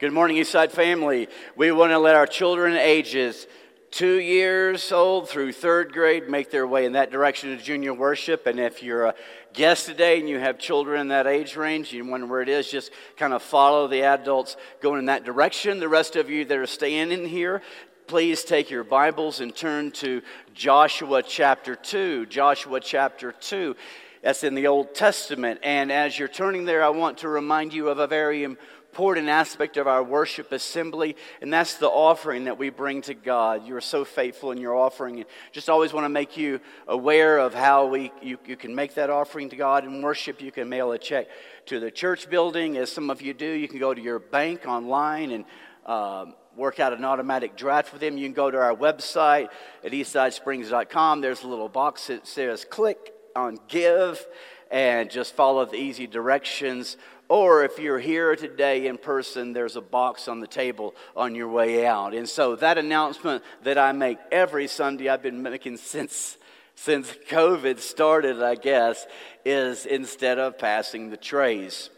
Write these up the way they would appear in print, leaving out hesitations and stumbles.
Good morning, Eastside family. We want to let our children ages 2 years old through third grade make their way in that direction to junior worship. And if you're a guest today and you have children in that age range, you wonder where it is, just kind of follow the adults going in that direction. The rest of you that are staying in here, please take your Bibles and turn to Joshua chapter 2. Joshua chapter 2, that's in the Old Testament. And as you're turning there, I want to remind you of a very important aspect of our worship assembly, and that's the offering that we bring to God. You are so faithful in your offering, and just always want to make you aware of how you can make that offering to God in worship. You can mail a check to the church building, as some of you do. You can go to your bank online and work out an automatic draft for them. You can go to our website at eastsidesprings.com. There's a little box that says click on give, and just follow the easy directions. Or if you're here today in person, there's a box on the table on your way out. And so that announcement that I make every Sunday, I've been making since COVID started, I guess, is instead of passing the trays.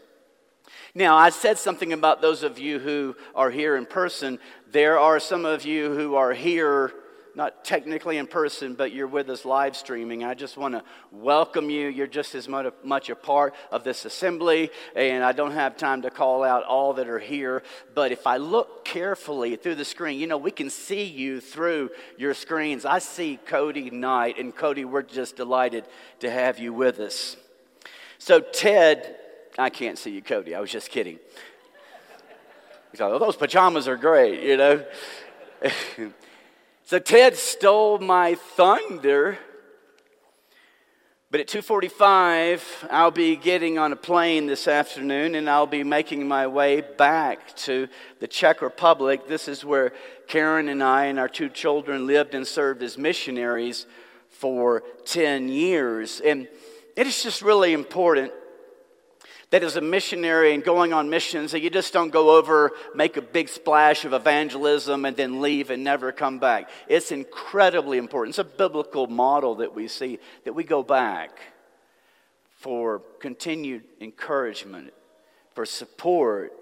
Now, I said something about those of you who are here in person. There are some of you who are here not technically in person, but you're with us live streaming. I just want to welcome you. You're just as much a part of this assembly, and I don't have time to call out all that are here. But if I look carefully through the screen, you know, we can see you through your screens. I see Cody Knight, and Cody, we're just delighted to have you with us. So Ted, I can't see you, Cody. I was just kidding. He's like, oh, those pajamas are great, you know. So Ted stole my thunder, but at 2:45, I'll be getting on a plane this afternoon, and I'll be making my way back to the Czech Republic. This is where Karen and I and our two children lived and served as missionaries for 10 years. And it is just really important that as a missionary and going on missions, that you just don't go over, make a big splash of evangelism, and then leave and never come back. It's incredibly important. It's a biblical model that we see, that we go back for continued encouragement, for support,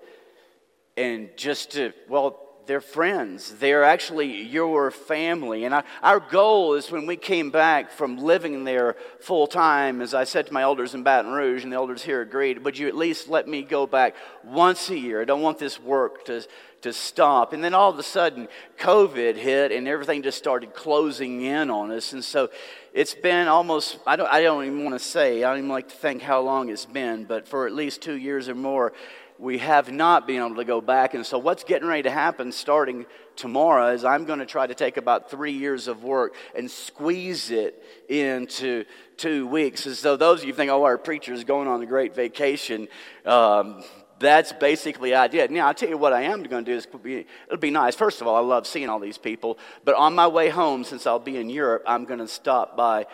and just to, well, they're friends. They're actually your family. And our goal is when we came back from living there full time, as I said to my elders in Baton Rouge, and the elders here agreed, would you at least let me go back once a year? I don't want this work to stop. And then all of a sudden, COVID hit, and everything just started closing in on us. And so it's been almost, I don't even like to think how long it's been, but for at least 2 years or more, we have not been able to go back. And so what's getting ready to happen starting tomorrow is I'm going to try to take about 3 years of work and squeeze it into 2 weeks. And so those of you think, oh, our preacher is going on a great vacation, that's basically the idea. Now, I'll tell you what I am going to do. It'll be nice. First of all, I love seeing all these people. But on my way home, since I'll be in Europe, I'm going to stop by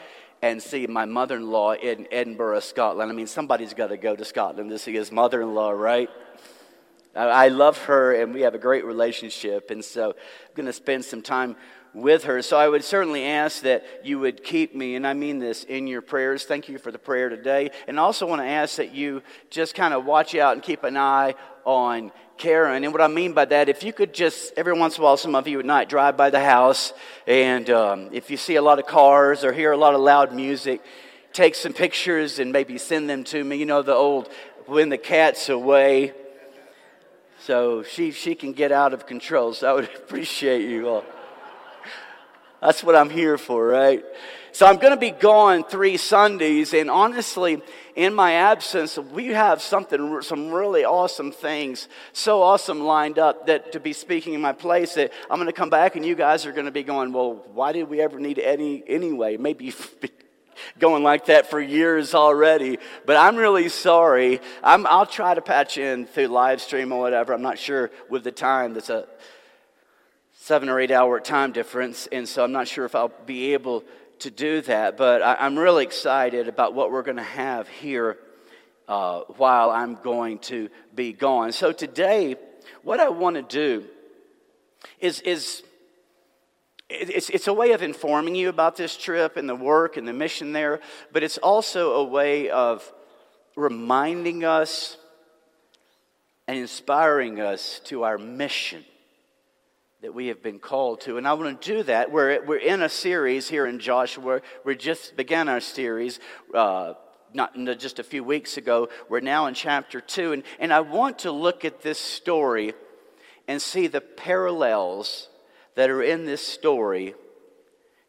and see my mother-in-law in Edinburgh, Scotland. I mean, somebody's got to go to Scotland to see his mother-in-law, right? I love her, and we have a great relationship, and so I'm going to spend some time with her. So I would certainly ask that you would keep me, and I mean this, in your prayers. Thank you for the prayer today. And I also want to ask that you just kind of watch out and keep an eye on Karen. And what I mean by that, if you could just, every once in a while, some of you at night drive by the house, and if you see a lot of cars or hear a lot of loud music, take some pictures and maybe send them to me. You know the old, when the cat's away. So she can get out of control, so I would appreciate you all. That's what I'm here for, right? So I'm going to be gone 3 Sundays, and honestly, in my absence, we have some really awesome things, so awesome lined up that to be speaking in my place that I'm going to come back and you guys are going to be going, well, why did we ever need Eddie anyway? Maybe you've been going like that for years already, but I'm really sorry. I'll try to patch in through live stream or whatever. I'm not sure with the time. That's a 7 or 8 hour time difference, and so I'm not sure if I'll be able to do that, but I'm really excited about what we're going to have here while I'm going to be gone. So today, what I want to do is it's a way of informing you about this trip and the work and the mission there, but it's also a way of reminding us and inspiring us to our mission that we have been called to. And I want to do that. We're in a series here in Joshua. We just began our series just a few weeks ago. We're now in chapter 2. And I want to look at this story and see the parallels that are in this story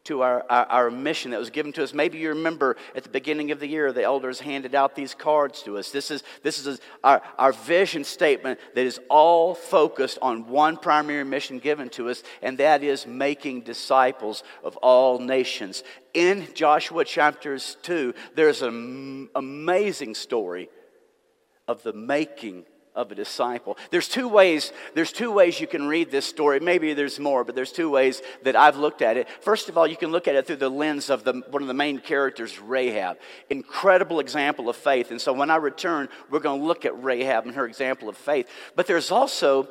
to our mission that was given to us. Maybe you remember at the beginning of the year, the elders handed out these cards to us. This is our vision statement that is all focused on one primary mission given to us, and that is making disciples of all nations. In Joshua chapters 2, there's an amazing story of the making of a disciple. There's two ways you can read this story. Maybe there's more, but there's two ways that I've looked at it. First of all, you can look at it through the lens of one of the main characters, Rahab. Incredible example of faith. And so when I return, we're going to look at Rahab and her example of faith. But there's also,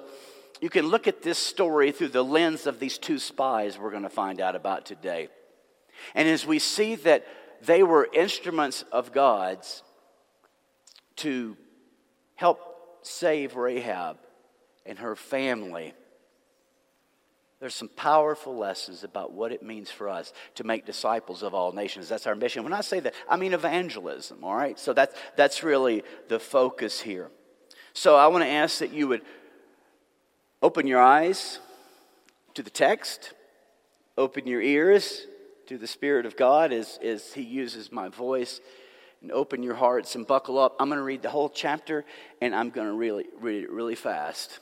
you can look at this story through the lens of these two spies we're going to find out about today. And as we see that they were instruments of God's to help save Rahab and her family, there's some powerful lessons about what it means for us to make disciples of all nations. That's our mission. When I say that, I mean evangelism, all right? So that's really the focus here. So I want to ask that you would open your eyes to the text, open your ears to the Spirit of God as He uses my voice, and open your hearts and buckle up. I'm going to read the whole chapter, and I'm going to really read it really fast.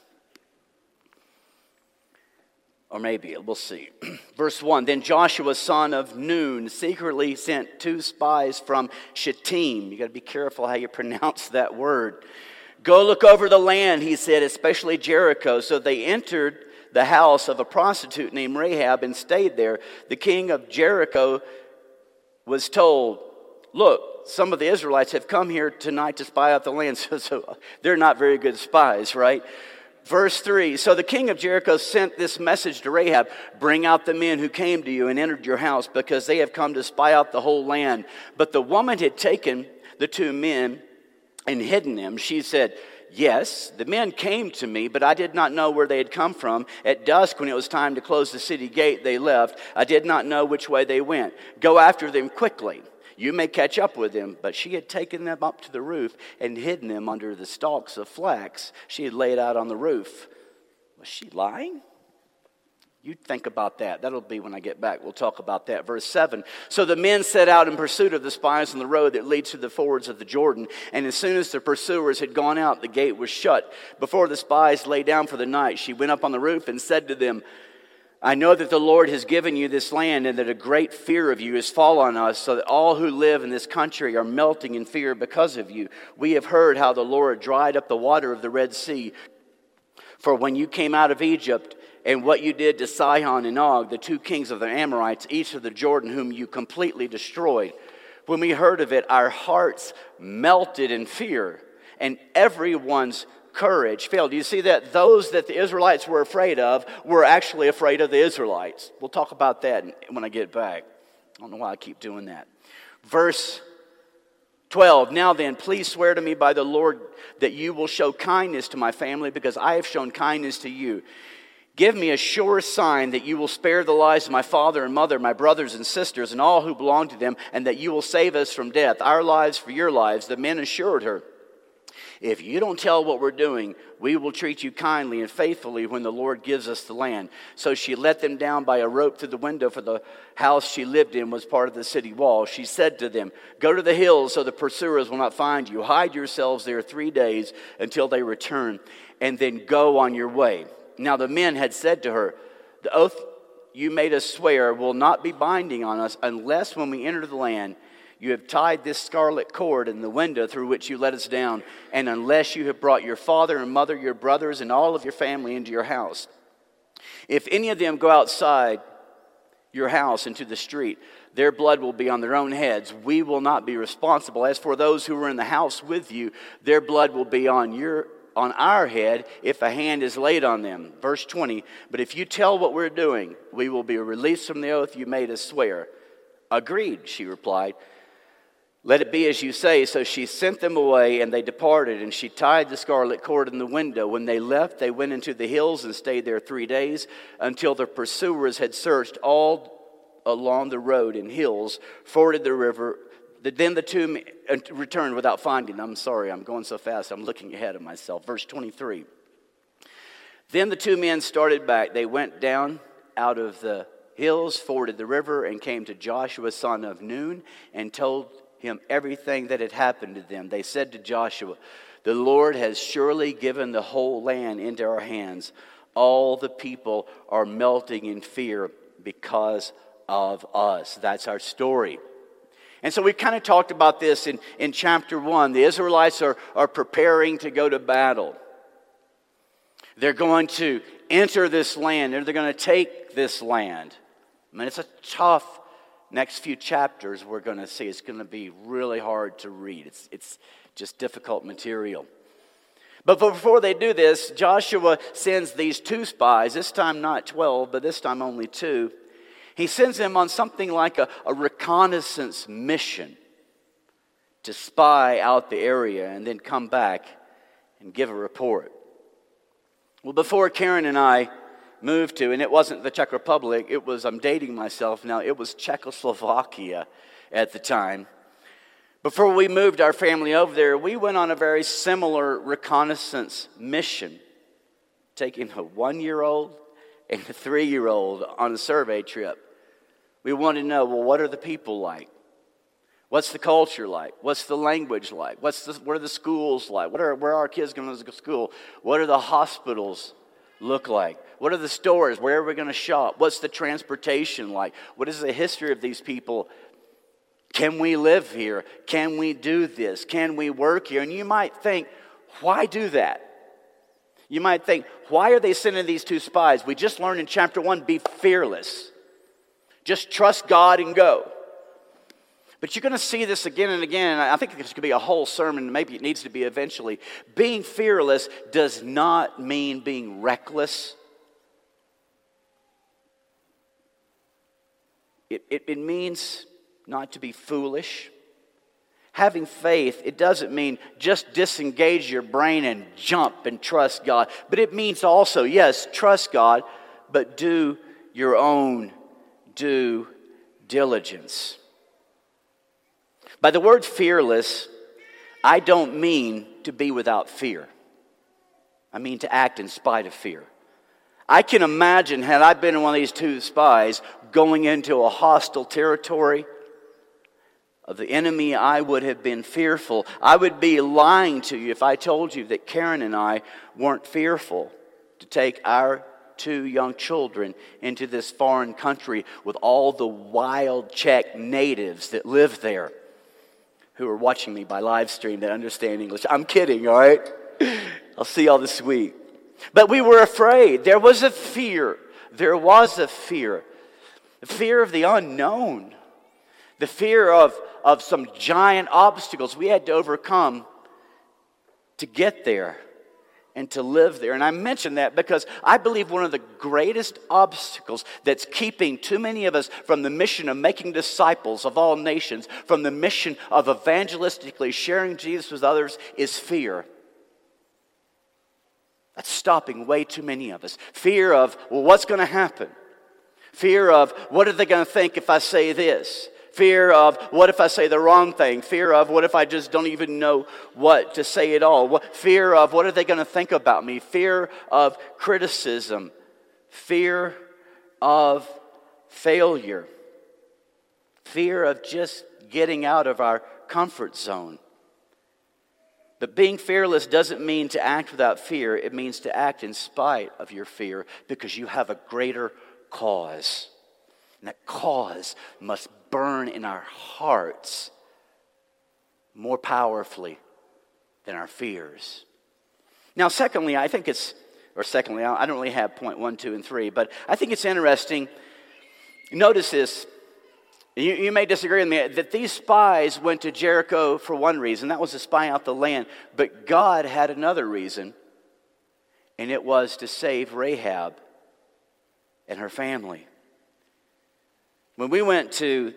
Or maybe, we'll see. Verse 1, Then Joshua, son of Nun, secretly sent two spies from Shittim. You got to be careful how you pronounce that word. Go look over the land, he said, especially Jericho. So they entered the house of a prostitute named Rahab and stayed there. The king of Jericho was told, Look, some of the Israelites have come here tonight to spy out the land. So they're not very good spies, right? Verse 3, So the king of Jericho sent this message to Rahab, Bring out the men who came to you and entered your house, because they have come to spy out the whole land. But the woman had taken the two men and hidden them. She said, Yes, the men came to me, but I did not know where they had come from. At dusk, when it was time to close the city gate, they left. I did not know which way they went. Go after them quickly. You may catch up with them. But she had taken them up to the roof and hidden them under the stalks of flax she had laid out on the roof. Was she lying? You think about that. That'll be when I get back. We'll talk about that. Verse 7, So the men set out in pursuit of the spies on the road that leads to the fords of the Jordan. And as soon as the pursuers had gone out, the gate was shut. Before the spies lay down for the night, she went up on the roof and said to them, I know that the Lord has given you this land and that a great fear of you has fallen on us, so that all who live in this country are melting in fear because of you. We have heard how the Lord dried up the water of the Red Sea. For when you came out of Egypt, and what you did to Sihon and Og, the two kings of the Amorites, east of the Jordan, whom you completely destroyed. When we heard of it, our hearts melted in fear, and everyone's courage failed. Do you see that? Those that the Israelites were afraid of were actually afraid of the Israelites. We'll talk about that when I get back. I don't know why I keep doing that. Verse 12, Now then, please swear to me by the Lord that you will show kindness to my family because I have shown kindness to you. Give me a sure sign that you will spare the lives of my father and mother, my brothers and sisters, and all who belong to them, and that you will save us from death, our lives for your lives. The men assured her, If you don't tell what we're doing, we will treat you kindly and faithfully when the Lord gives us the land. So she let them down by a rope through the window, for the house she lived in was part of the city wall. She said to them, Go to the hills so the pursuers will not find you. Hide yourselves there 3 days until they return, and then go on your way. Now the men had said to her, The oath you made us swear will not be binding on us unless when we enter the land, you have tied this scarlet cord in the window through which you let us down, and unless you have brought your father and mother, your brothers, and all of your family into your house. If any of them go outside your house into the street, their blood will be on their own heads. We will not be responsible. As for those who were in the house with you, their blood will be on our head if a hand is laid on them. Verse 20, But if you tell what we're doing, we will be released from the oath you made us swear. Agreed, she replied. Let it be as you say. So she sent them away, and they departed, and she tied the scarlet cord in the window. When they left, they went into the hills and stayed there 3 days, until the pursuers had searched all along the road and hills, forded the river. Then the two returned without finding them. I'm sorry, I'm going so fast, I'm looking ahead of myself. Verse 23. Then the two men started back. They went down out of the hills, forded the river, and came to Joshua, son of Nun, and told him everything that had happened to them. They said to Joshua, "The Lord has surely given the whole land into our hands. All the people are melting in fear because of us." That's our story. And so we kind of talked about this in chapter 1. The Israelites are preparing to go to battle. They're going to enter this land, and they're going to take this land. I mean, it's a tough next few chapters we're going to see. It's going to be really hard to read. It's just difficult material. But before they do this, Joshua sends these two spies, this time not 12, but this time only 2. He sends them on something like a reconnaissance mission to spy out the area and then come back and give a report. Well, before Karen and I moved to, and it wasn't the Czech Republic, it was, I'm dating myself now, it was Czechoslovakia at the time. Before we moved our family over there, we went on a very similar reconnaissance mission, taking a 1-year-old and a 3-year-old on a survey trip. We wanted to know, well, what are the people like? What's the culture like? What's the language like? What are the schools like? Where are our kids going to school? What are the hospitals look like? What are the stores? Where are we going to shop? What's the transportation like? What is the history of these people? Can we live here? Can we do this? Can we work here? And you might think, why do that? You might think, why are they sending these two spies? We just learned in chapter 1, be fearless. Just trust God and go. But you're going to see this again and again, and I think this could be a whole sermon, maybe it needs to be eventually. Being fearless does not mean being reckless. It means not to be foolish. Having faith, it doesn't mean just disengage your brain and jump and trust God. But it means also, yes, trust God, but do your own due diligence. By the word fearless, I don't mean to be without fear. I mean to act in spite of fear. I can imagine, had I been one of these two spies, going into a hostile territory of the enemy, I would have been fearful. I would be lying to you if I told you that Karen and I weren't fearful to take our 2 young children into this foreign country with all the wild Czech natives that live there, who are watching me by live stream that understand English. I'm kidding, all right? I'll see y'all this week. But we were afraid. There was a fear. There was a fear. The fear of the unknown. The fear of some giant obstacles we had to overcome to get there and to live there. And I mention that because I believe one of the greatest obstacles that's keeping too many of us from the mission of making disciples of all nations, from the mission of evangelistically sharing Jesus with others, is fear. That's stopping way too many of us. Fear of, well, what's going to happen? Fear of, what are they going to think if I say this? Fear of, what if I say the wrong thing? Fear of, what if I just don't even know what to say at all? Fear of, what are they going to think about me? Fear of criticism. Fear of failure. Fear of just getting out of our comfort zone. But being fearless doesn't mean to act without fear. It means to act in spite of your fear because you have a greater cause. And that cause must burn in our hearts more powerfully than our fears. Now, secondly, I don't really have point 1, 2, and 3, but I think it's interesting. Notice this. You may disagree with me that these spies went to Jericho for one reason. That was to spy out the land. But God had another reason, and it was to save Rahab and her family. When we went to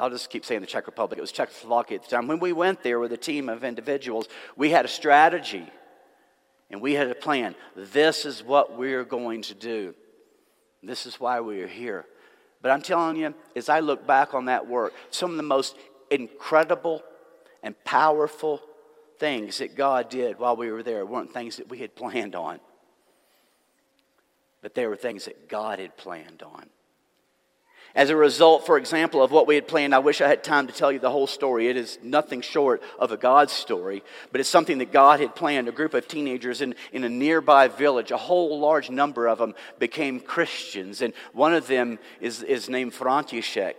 I'll just keep saying the Czech Republic. It was Czechoslovakia at the time. When we went there with a team of individuals, we had a strategy and we had a plan. This is what we're going to do. This is why we are here. But I'm telling you, as I look back on that work, some of the most incredible and powerful things that God did while we were there weren't things that we had planned on. But they were things that God had planned on. As a result, for example, of what we had planned, I wish I had time to tell you the whole story. It is nothing short of a God story, but it's something that God had planned. A group of teenagers in a nearby village, a whole large number of them became Christians, and one of them is named František,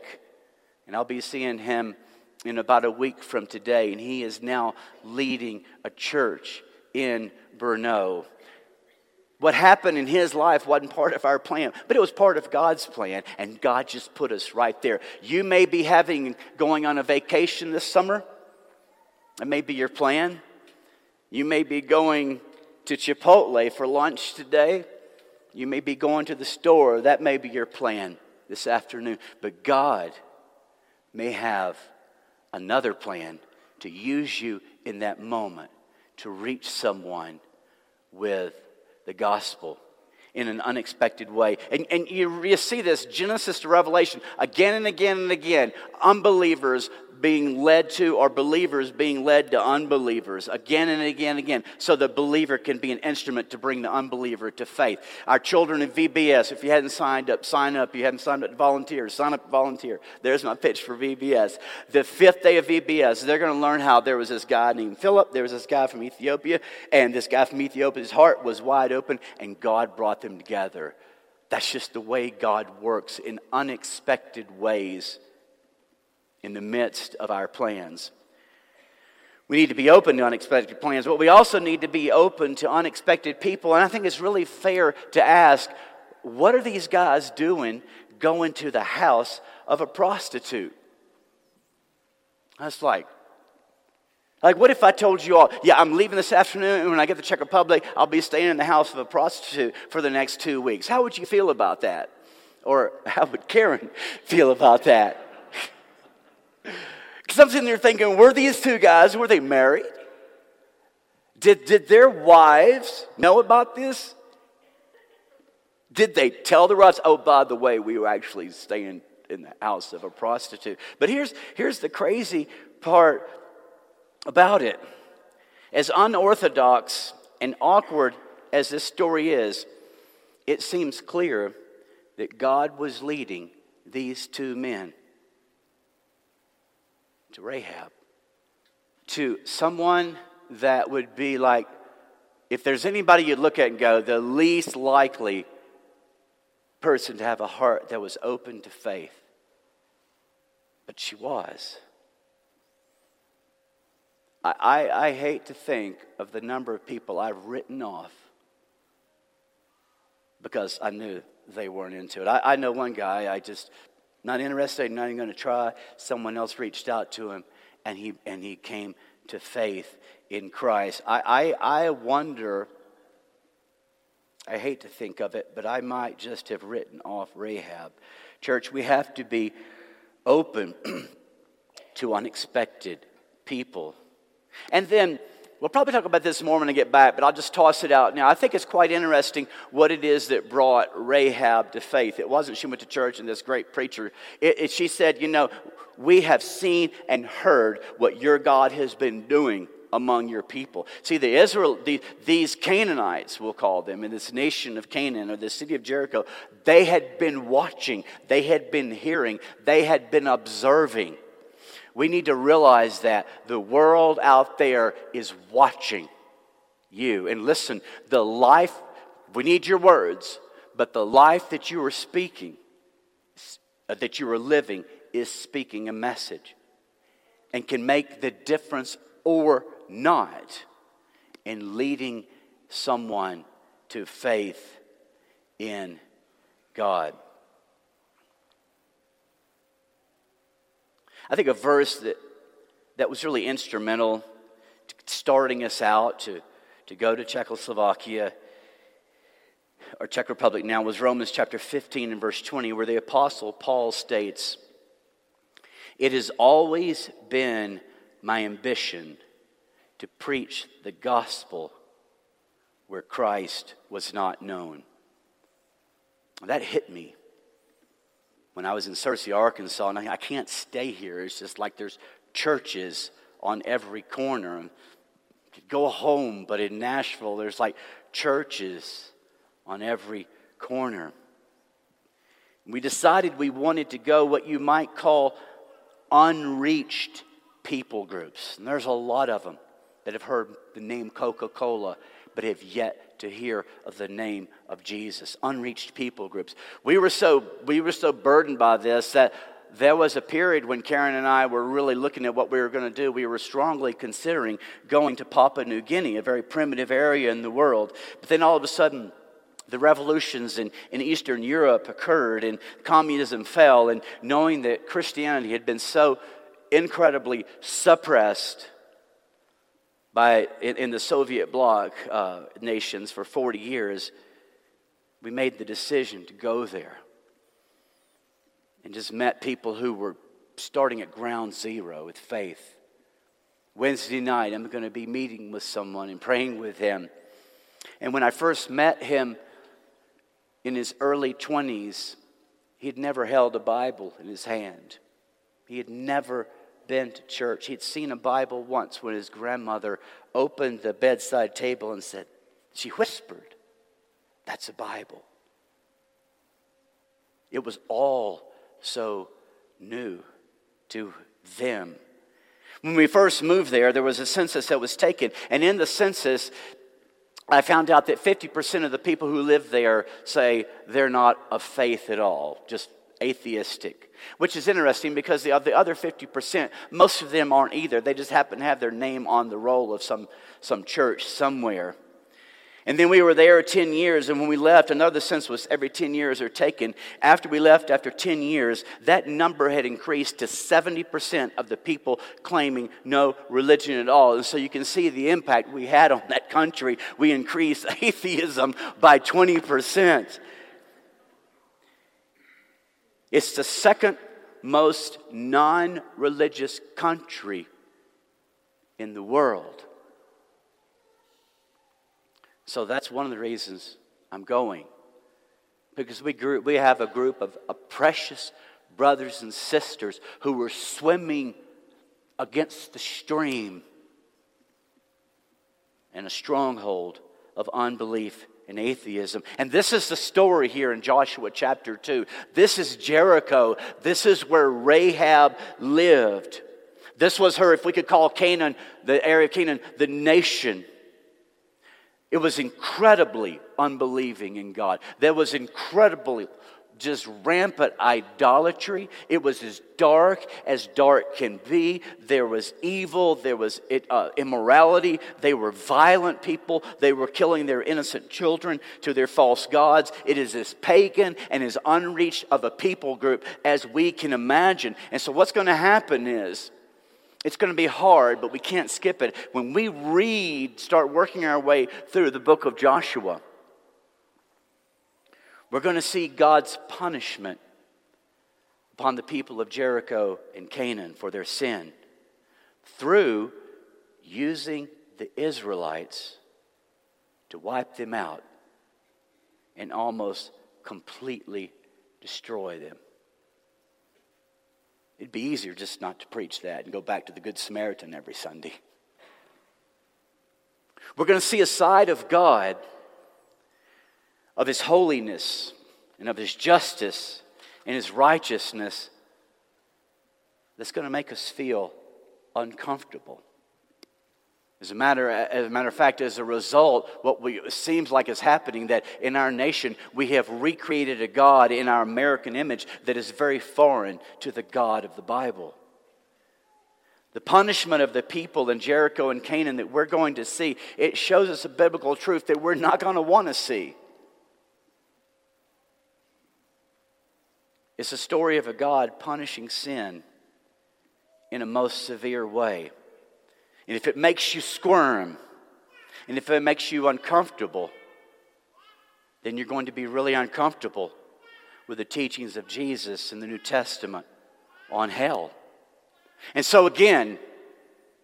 and I'll be seeing him in about a week from today, and he is now leading a church in Brno. What happened in his life wasn't part of our plan, but it was part of God's plan, and God just put us right there. You may be going on a vacation this summer. That may be your plan. You may be going to Chipotle for lunch today. You may be going to the store. That may be your plan this afternoon. But God may have another plan to use you in that moment to reach someone with the gospel in an unexpected way. And you see this Genesis to Revelation again and again and again. Unbelievers being led to, or believers being led to unbelievers again and again and again, so the believer can be an instrument to bring the unbeliever to faith. Our children in VBS, if you hadn't signed up, sign up. You hadn't signed up to volunteer, sign up to volunteer. There's my pitch for VBS. The fifth day of VBS, they're going to learn how there was this guy named Philip, there was this guy from Ethiopia, and this guy from Ethiopia, his heart was wide open, and God brought them together. That's just the way God works, in unexpected ways, in the midst of our plans. We need to be open to unexpected plans, but we also need to be open to unexpected people. And I think it's really fair to ask, what are these guys doing going to the house of a prostitute? That's like what if I told you all, yeah, I'm leaving this afternoon, and when I get to the Czech Republic, I'll be staying in the house of a prostitute for the next 2 weeks. How would you feel about that? Or how would Karen feel about that? Because I'm sitting there thinking, were these two guys, were they married? Did their wives know about this? Did they tell the wives, oh, by the way, we were actually staying in the house of a prostitute? But here's the crazy part about it. As unorthodox and awkward as this story is, it seems clear that God was leading these two men to Rahab, to someone that would be like, if there's anybody you'd look at and go, the least likely person to have a heart that was open to faith. But she was. I hate to think of the number of people I've written off because I knew they weren't into it. I know one guy, not interested, not even going to try. Someone else reached out to him, and he came to faith in Christ. I wonder, I hate to think of it, but I might just have written off Rahab. Church, we have to be open to unexpected people. And then, we'll probably talk about this more when I get back, but I'll just toss it out now. I think it's quite interesting what it is that brought Rahab to faith. It wasn't she went to church and this great preacher. She said, you know, we have seen and heard what your God has been doing among your people. See, these Canaanites, we'll call them, in this nation of Canaan, or the city of Jericho, they had been watching, they had been hearing, they had been observing. We need to realize that the world out there is watching you. And listen, the life, we need your words, but the life that you are speaking, that you are living, is speaking a message and can make the difference or not in leading someone to faith in God. I think a verse that was really instrumental to starting us out to go to Czechoslovakia or Czech Republic now was Romans chapter 15 and verse 20, where the apostle Paul states, It has always been my ambition to preach the gospel where Christ was not known. That hit me when I was in Searcy, Arkansas, and I can't stay here. It's just like there's churches on every corner. I could go home, but in Nashville, there's like churches on every corner. We decided we wanted to go what you might call unreached people groups. And there's a lot of them that have heard the name Coca-Cola, but have yet to hear of the name of Jesus. Unreached people groups. We were so burdened by this that there was a period when Karen and I were really looking at what we were going to do. We were strongly considering going to Papua New Guinea, a very primitive area in the world. But then all of a sudden, the revolutions in Eastern Europe occurred and communism fell, and knowing that Christianity had been so incredibly suppressed by in the Soviet bloc nations for 40 years, we made the decision to go there and just met people who were starting at ground zero with faith. Wednesday night, I'm going to be meeting with someone and praying with him. And when I first met him, in his early 20s, he had never held a Bible in his hand. He had never been to church. He had seen a Bible once when his grandmother opened the bedside table and said, she whispered, "That's a Bible." It was all so new to them. When we first moved there, there was a census that was taken. And in the census, I found out that 50% of the people who live there say they're not of faith at all, just atheistic, which is interesting because of the other 50%, most of them aren't either. They just happen to have their name on the roll of some church somewhere. And then we were there 10 years, and when we left, another census was every 10 years are taken. After we left, after 10 years, that number had increased to 70% of the people claiming no religion at all. And so you can see the impact we had on that country. We increased atheism by 20%. It's the second most non-religious country in the world. So that's one of the reasons I'm going, because we have a group of precious brothers and sisters who were swimming against the stream in a stronghold of unbelief and atheism. And this is the story here in Joshua chapter 2. This is Jericho. This is where Rahab lived. This was her, if we could call Canaan, the area of Canaan, the nation. It was incredibly unbelieving in God. There was incredibly just rampant idolatry. It was as dark can be. There was evil. There was immorality. They were violent people. They were killing their innocent children to their false gods. It is as pagan and as unreached of a people group as we can imagine. And so what's going to happen is, it's going to be hard, but we can't skip it. When we start working our way through the book of Joshua, we're going to see God's punishment upon the people of Jericho and Canaan for their sin through using the Israelites to wipe them out and almost completely destroy them. It'd be easier just not to preach that and go back to the Good Samaritan every Sunday. We're going to see a side of God, of His holiness and of His justice and His righteousness, that's going to make us feel uncomfortable. As a matter of fact, as a result, it seems like is happening that in our nation, we have recreated a God in our American image that is very foreign to the God of the Bible. The punishment of the people in Jericho and Canaan that we're going to see, it shows us a biblical truth that we're not going to want to see. It's a story of a God punishing sin in a most severe way. And if it makes you squirm, and if it makes you uncomfortable, then you're going to be really uncomfortable with the teachings of Jesus in the New Testament on hell And so again,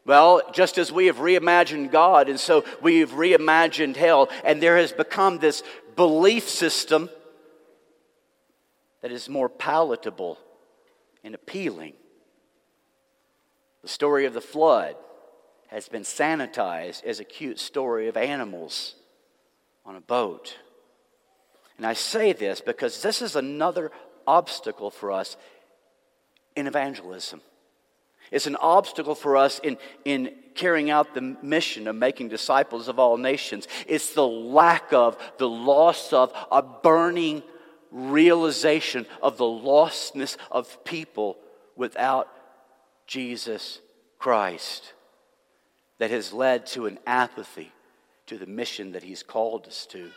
well, just as we have reimagined God, and so we've reimagined hell, and there has become this belief system that is more palatable and appealing. The story of the flood has been sanitized as a cute story of animals on a boat. And I say this because this is another obstacle for us in evangelism. It's an obstacle for us in carrying out the mission of making disciples of all nations. It's the lack of, the loss of, a burning realization of the lostness of people without Jesus Christ that has led to an apathy to the mission that he's called us to.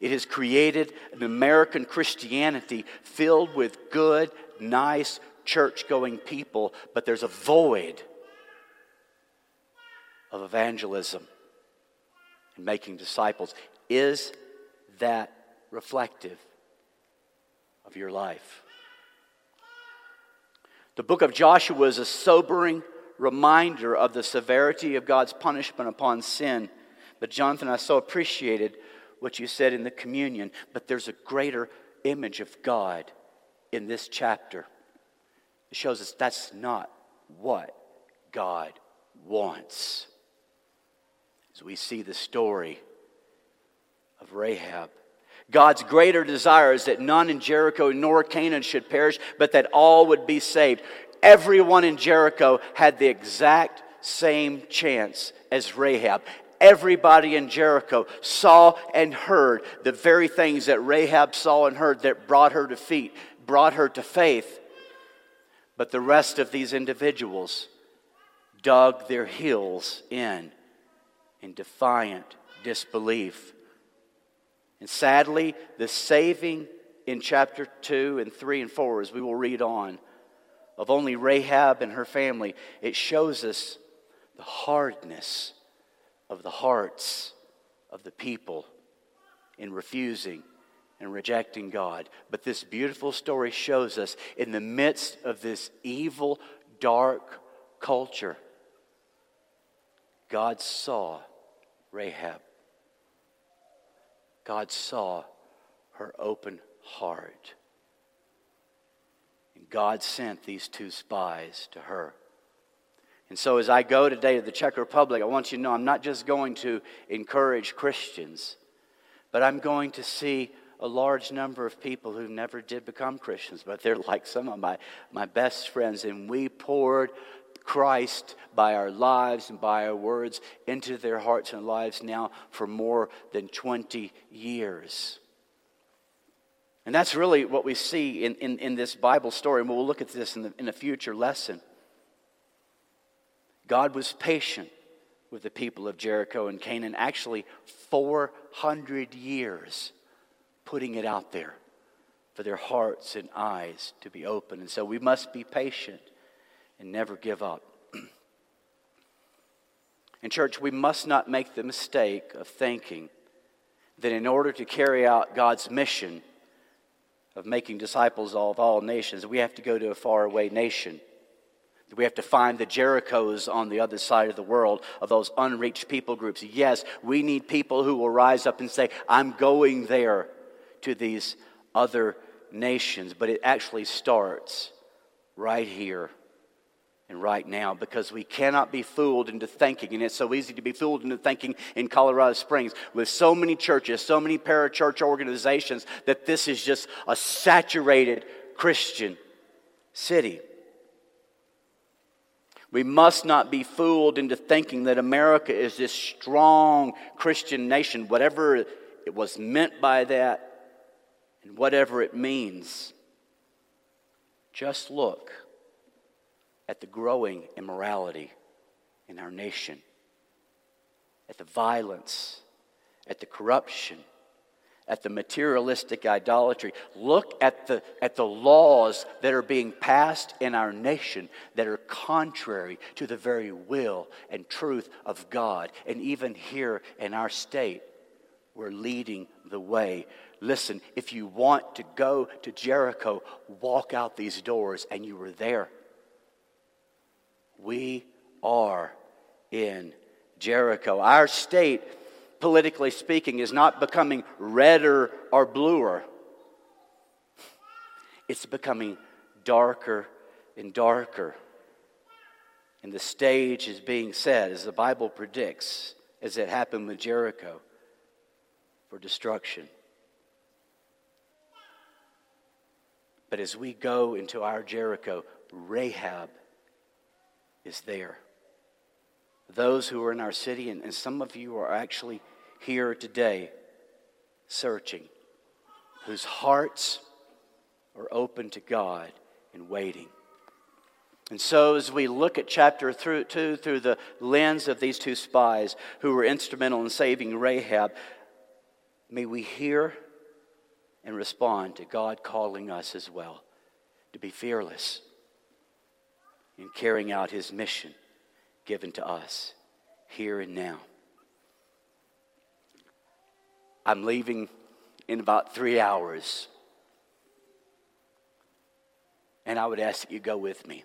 It has created an American Christianity filled with good, nice, church-going people, but there's a void of evangelism and making disciples. Is that reflective of your life? The book of Joshua is a sobering reminder of the severity of God's punishment upon sin. But Jonathan, I so appreciated what you said in the communion, but there's a greater image of God in this chapter. It shows us that's not what God wants. As we see the story of Rahab, God's greater desire is that none in Jericho nor Canaan should perish, but that all would be saved. Everyone in Jericho had the exact same chance as Rahab. Everybody in Jericho saw and heard the very things that Rahab saw and heard that brought her to feet, brought her to faith. But the rest of these individuals dug their heels in defiant disbelief. And sadly, the saving in chapter 2 and 3 and 4, as we will read on, of only Rahab and her family, it shows us the hardness of the hearts of the people in refusing and rejecting God. But this beautiful story shows us in the midst of this evil, dark culture, God saw Rahab. God saw her open heart. And God sent these two spies to her. And so as I go today to the Czech Republic, I want you to know I'm not just going to encourage Christians, but I'm going to see a large number of people who never did become Christians, but they're like some of my best friends, and we poured Christ by our lives and by our words into their hearts and lives now for more than 20 years. And that's really what we see in this Bible story, and we'll look at this in a future lesson. God was patient with the people of Jericho and Canaan, actually 400 years putting it out there for their hearts and eyes to be open. And so we must be patient and never give up. And church, we must not make the mistake of thinking that in order to carry out God's mission of making disciples of all nations, we have to go to a faraway nation. We have to find the Jerichos on the other side of the world, of those unreached people groups. Yes, we need people who will rise up and say, I'm going there to these other nations. But it actually starts right here and right now, because we cannot be fooled into thinking, and it's so easy to be fooled into thinking in Colorado Springs with so many churches, so many parachurch organizations, that this is just a saturated Christian city. We must not be fooled into thinking that America is this strong Christian nation, whatever it was meant by that and whatever it means. Just look at the growing immorality in our nation, at the violence, at the corruption, at the materialistic idolatry. Look at the laws that are being passed in our nation that are contrary to the very will and truth of God. And even here in our state, we're leading the way. Listen, if you want to go to Jericho, walk out these doors, and you were there. We are in Jericho. Our state, politically speaking, is not becoming redder or bluer. It's becoming darker and darker. And the stage is being set, as the Bible predicts, as it happened with Jericho, for destruction. But as we go into our Jericho, Rahab is there. Those who are in our city, and some of you are actually here today searching, whose hearts are open to God and waiting. And so as we look at chapter 2 through the lens of these two spies who were instrumental in saving Rahab, may we hear and respond to God calling us as well to be fearless in carrying out His mission given to us here and now. I'm leaving in about 3 hours, and I would ask that you go with me.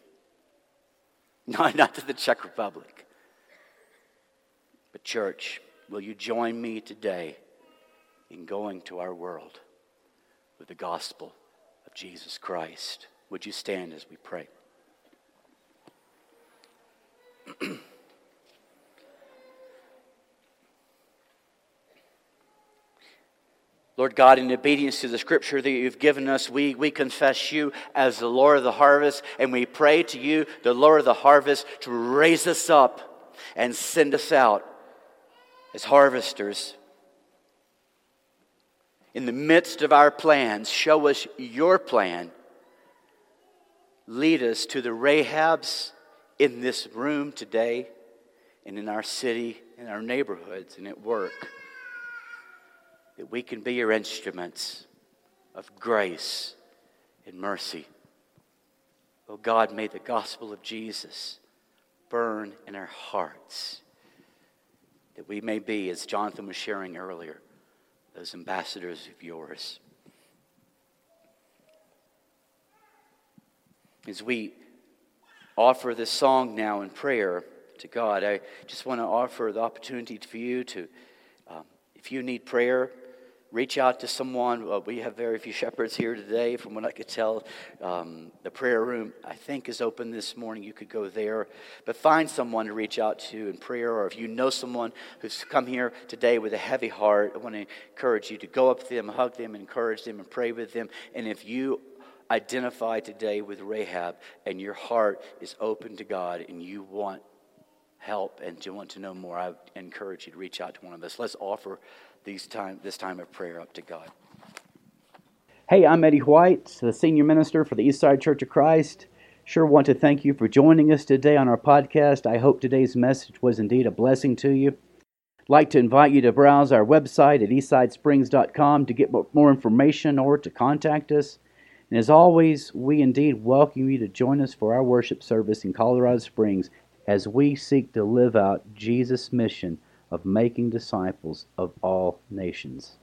Not to the Czech Republic. But church, will you join me today in going to our world with the gospel of Jesus Christ? Would you stand as we pray? Lord God, in obedience to the scripture that you've given us, we confess you as the Lord of the harvest, and we pray to you, the Lord of the harvest, to raise us up and send us out as harvesters. In the midst of our plans, show us your plan. Lead us to the Rahabs in this room today, and in our city, in our neighborhoods, and at work, that we can be your instruments of grace and mercy. Oh God, may the gospel of Jesus burn in our hearts, that we may be, as Jonathan was sharing earlier, those ambassadors of yours. As we offer this song now in prayer to God, I just want to offer the opportunity for you to, if you need prayer, reach out to someone. We have very few shepherds here today. From what I could tell, the prayer room, I think, is open this morning. You could go there. But find someone to reach out to in prayer. Or if you know someone who's come here today with a heavy heart, I want to encourage you to go up to them, hug them, encourage them, and pray with them. And if you identify today with Rahab and your heart is open to God and you want help and you want to know more, I encourage you to reach out to one of us. Let's offer this time of prayer up to God. Hey, I'm Eddie White, the senior minister for the Eastside Church of Christ. Sure want to thank you for joining us today on our podcast. I hope today's message was indeed a blessing to you. I'd like to invite you to browse our website at eastsidesprings.com to get more information or to contact us. And as always, we indeed welcome you to join us for our worship service in Colorado Springs, as we seek to live out Jesus' mission of making disciples of all nations.